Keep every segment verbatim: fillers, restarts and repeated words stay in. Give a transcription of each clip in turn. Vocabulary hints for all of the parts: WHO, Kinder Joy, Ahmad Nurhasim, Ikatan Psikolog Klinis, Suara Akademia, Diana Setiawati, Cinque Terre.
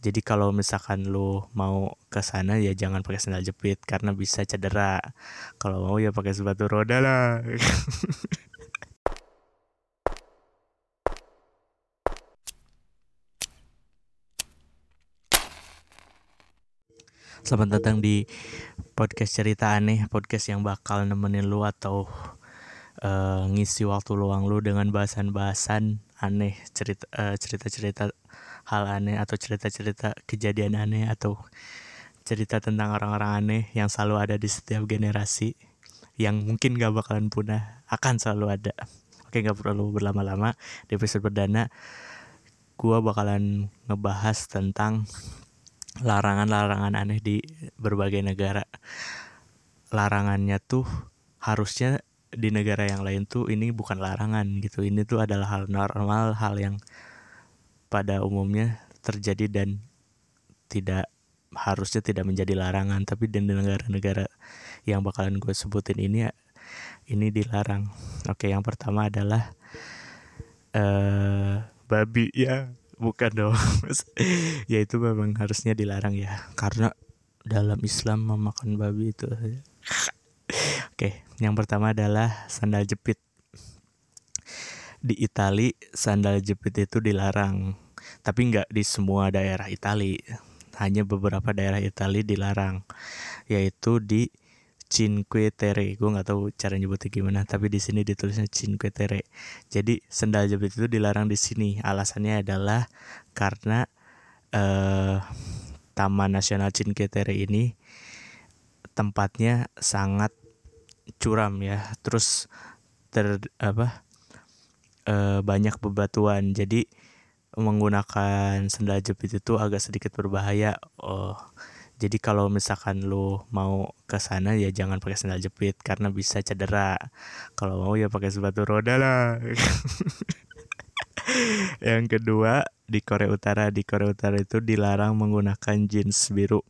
Jadi kalau misalkan lu mau ke sana ya jangan pakai sandal jepit karena bisa cedera. Kalau mau ya pakai sepatu roda lah. Selamat datang di podcast cerita aneh, podcast yang bakal nemenin lu atau uh, ngisi waktu luang lu dengan bahasan-bahasan aneh, cerita, uh, cerita-cerita hal aneh atau cerita-cerita kejadian aneh atau cerita tentang orang-orang aneh yang selalu ada di setiap generasi, yang mungkin gak bakalan punah, akan selalu ada. Oke, gak perlu berlama-lama. Di episode perdana gua bakalan ngebahas tentang larangan-larangan aneh di berbagai negara. Larangannya tuh harusnya di negara yang lain tuh ini bukan larangan gitu. Ini tuh adalah hal normal, hal yang pada umumnya terjadi dan tidak harusnya tidak menjadi larangan. Tapi di negara-negara yang bakalan gue sebutin ini, ini dilarang. Oke, yang pertama adalah uh, babi ya. Bukan dong, ya itu memang harusnya dilarang ya, karena dalam Islam memakan babi itu. Oke, yang pertama adalah sandal jepit. Di Itali sandal jepit itu dilarang, tapi nggak di semua daerah Itali, hanya beberapa daerah Itali dilarang, yaitu di Cinque Terre. Gue nggak tahu cara nyebutnya gimana, tapi di sini ditulisnya Cinque Terre. Jadi sandal jepit itu dilarang di sini. Alasannya adalah karena eh, Taman Nasional Cinque Terre ini tempatnya sangat curam ya, terus ter apa eh, banyak bebatuan. Jadi menggunakan sandal jepit itu agak sedikit berbahaya. Oh. Jadi kalau misalkan lu mau ke sana ya jangan pakai sandal jepit karena bisa cedera. Kalau mau ya pakai sepatu roda lah. Yang kedua, di Korea Utara. Di Korea Utara itu dilarang menggunakan jeans biru.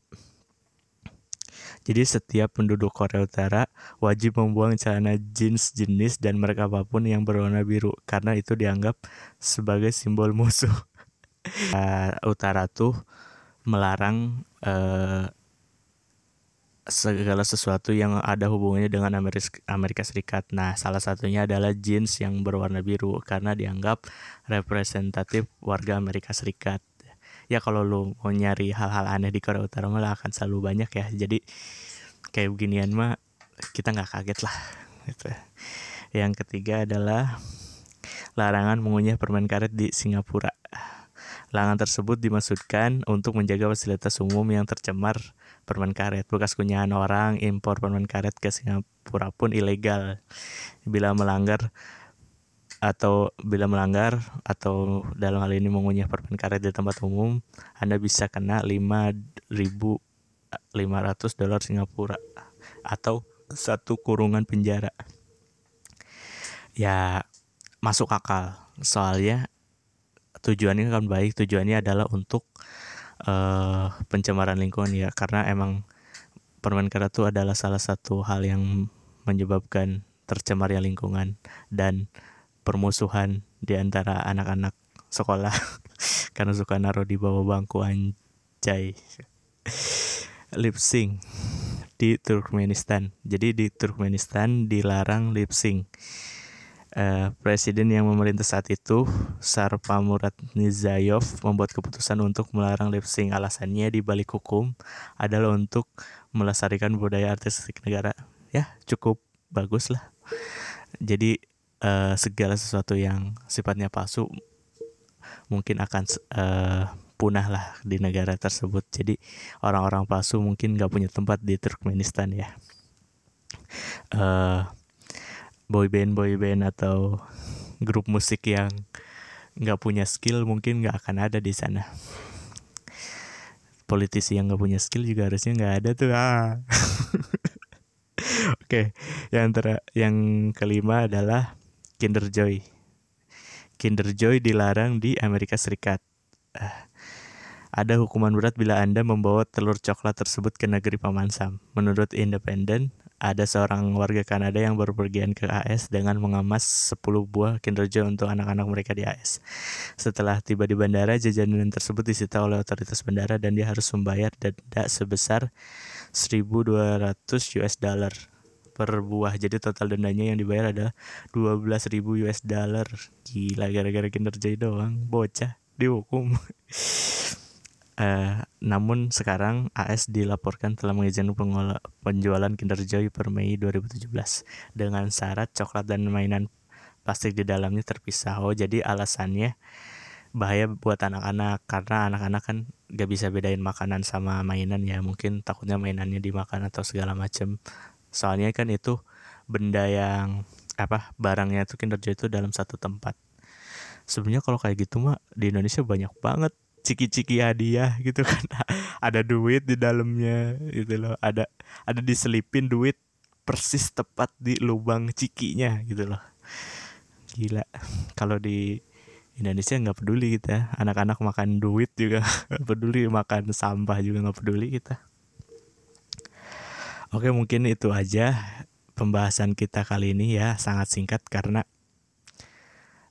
Jadi setiap penduduk Korea Utara wajib membuang celana jeans jenis dan merek apapun yang berwarna biru karena itu dianggap sebagai simbol musuh. uh, Utara tuh melarang eh, segala sesuatu yang ada hubungannya dengan Amerika, Amerika Serikat. Nah, salah satunya adalah jeans yang berwarna biru karena dianggap representatif warga Amerika Serikat. Ya kalau lu mau nyari hal-hal aneh di Korea Utara malah akan selalu banyak ya. Jadi kayak beginian mah kita nggak kaget lah. Gitu. Yang ketiga adalah larangan mengunyah permen karet di Singapura. Larangan tersebut dimaksudkan untuk menjaga fasilitas umum yang tercemar permen karet. Bekas kunyahan orang, impor permen karet ke Singapura pun ilegal. Bila melanggar atau bila melanggar atau dalam hal ini mengunyah permen karet di tempat umum, Anda bisa kena lima ribu lima ratus dolar Singapura atau satu kurungan penjara. Ya, masuk akal. Soalnya tujuannya kan baik, tujuannya adalah untuk uh, pencemaran lingkungan ya, karena emang permen karet itu adalah salah satu hal yang menyebabkan tercemarnya lingkungan dan permusuhan di antara anak-anak sekolah karena suka naruh di bawah bangku, anjay. Lip sync di Turkmenistan. Jadi di Turkmenistan dilarang lip sync. Uh, Presiden yang memerintah saat itu, Saparmurat Niyazov, membuat keputusan untuk melarang lip sync. Alasannya di balik hukum adalah untuk melestarikan budaya artistik negara. Ya, cukup bagus lah. Jadi uh, segala sesuatu yang sifatnya palsu mungkin akan uh, punah lah di negara tersebut. Jadi orang-orang palsu mungkin gak punya tempat di Turkmenistan ya. Uh, boyband boyband atau grup musik yang nggak punya skill mungkin nggak akan ada di sana. Politisi yang nggak punya skill juga harusnya nggak ada tuh. Ah. Oke, okay. yang ter- yang kelima adalah Kinder Joy. Kinder Joy dilarang di Amerika Serikat. Ada hukuman berat bila Anda membawa telur coklat tersebut ke negeri paman Sam. Menurut Independent, ada seorang warga Kanada yang berpergian ke A S dengan mengemas sepuluh buah Kinder Joy untuk anak-anak mereka di A S. Setelah tiba di bandara, jajanan tersebut disita oleh otoritas bandara dan dia harus membayar denda sebesar seribu dua ratus US dollar per buah. Jadi total dendanya yang dibayar adalah dua belas ribu US dollar. Gila, gara-gara Kinder Joy doang, bocah dihukum. Uh, namun sekarang A S dilaporkan telah mengizinkan pengolah, penjualan Kinder Joy per Mei dua ribu tujuh belas dengan syarat coklat dan mainan plastik di dalamnya terpisah. Oh, jadi alasannya bahaya buat anak-anak, karena anak-anak kan gak bisa bedain makanan sama mainan ya, mungkin takutnya mainannya dimakan atau segala macam. Soalnya kan itu benda yang apa, barangnya itu Kinder Joy itu dalam satu tempat. Sebenarnya kalau kayak gitu mah di Indonesia banyak banget ciki-ciki hadiah gitu kan. Ada duit di dalamnya gitu loh, ada ada diselipin duit persis tepat di lubang cikinya gitu loh. Gila, kalau di Indonesia nggak peduli kita, anak-anak makan duit juga nggak peduli, makan sampah juga nggak peduli kita. Oke, mungkin itu aja pembahasan kita kali ini ya, sangat singkat karena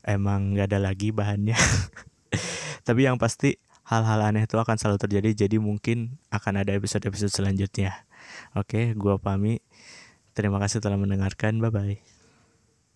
emang nggak ada lagi bahannya. Tapi yang pasti hal-hal aneh itu akan selalu terjadi, jadi mungkin akan ada episode-episode selanjutnya. Oke, gua pamit. Terima kasih telah mendengarkan. Bye-bye.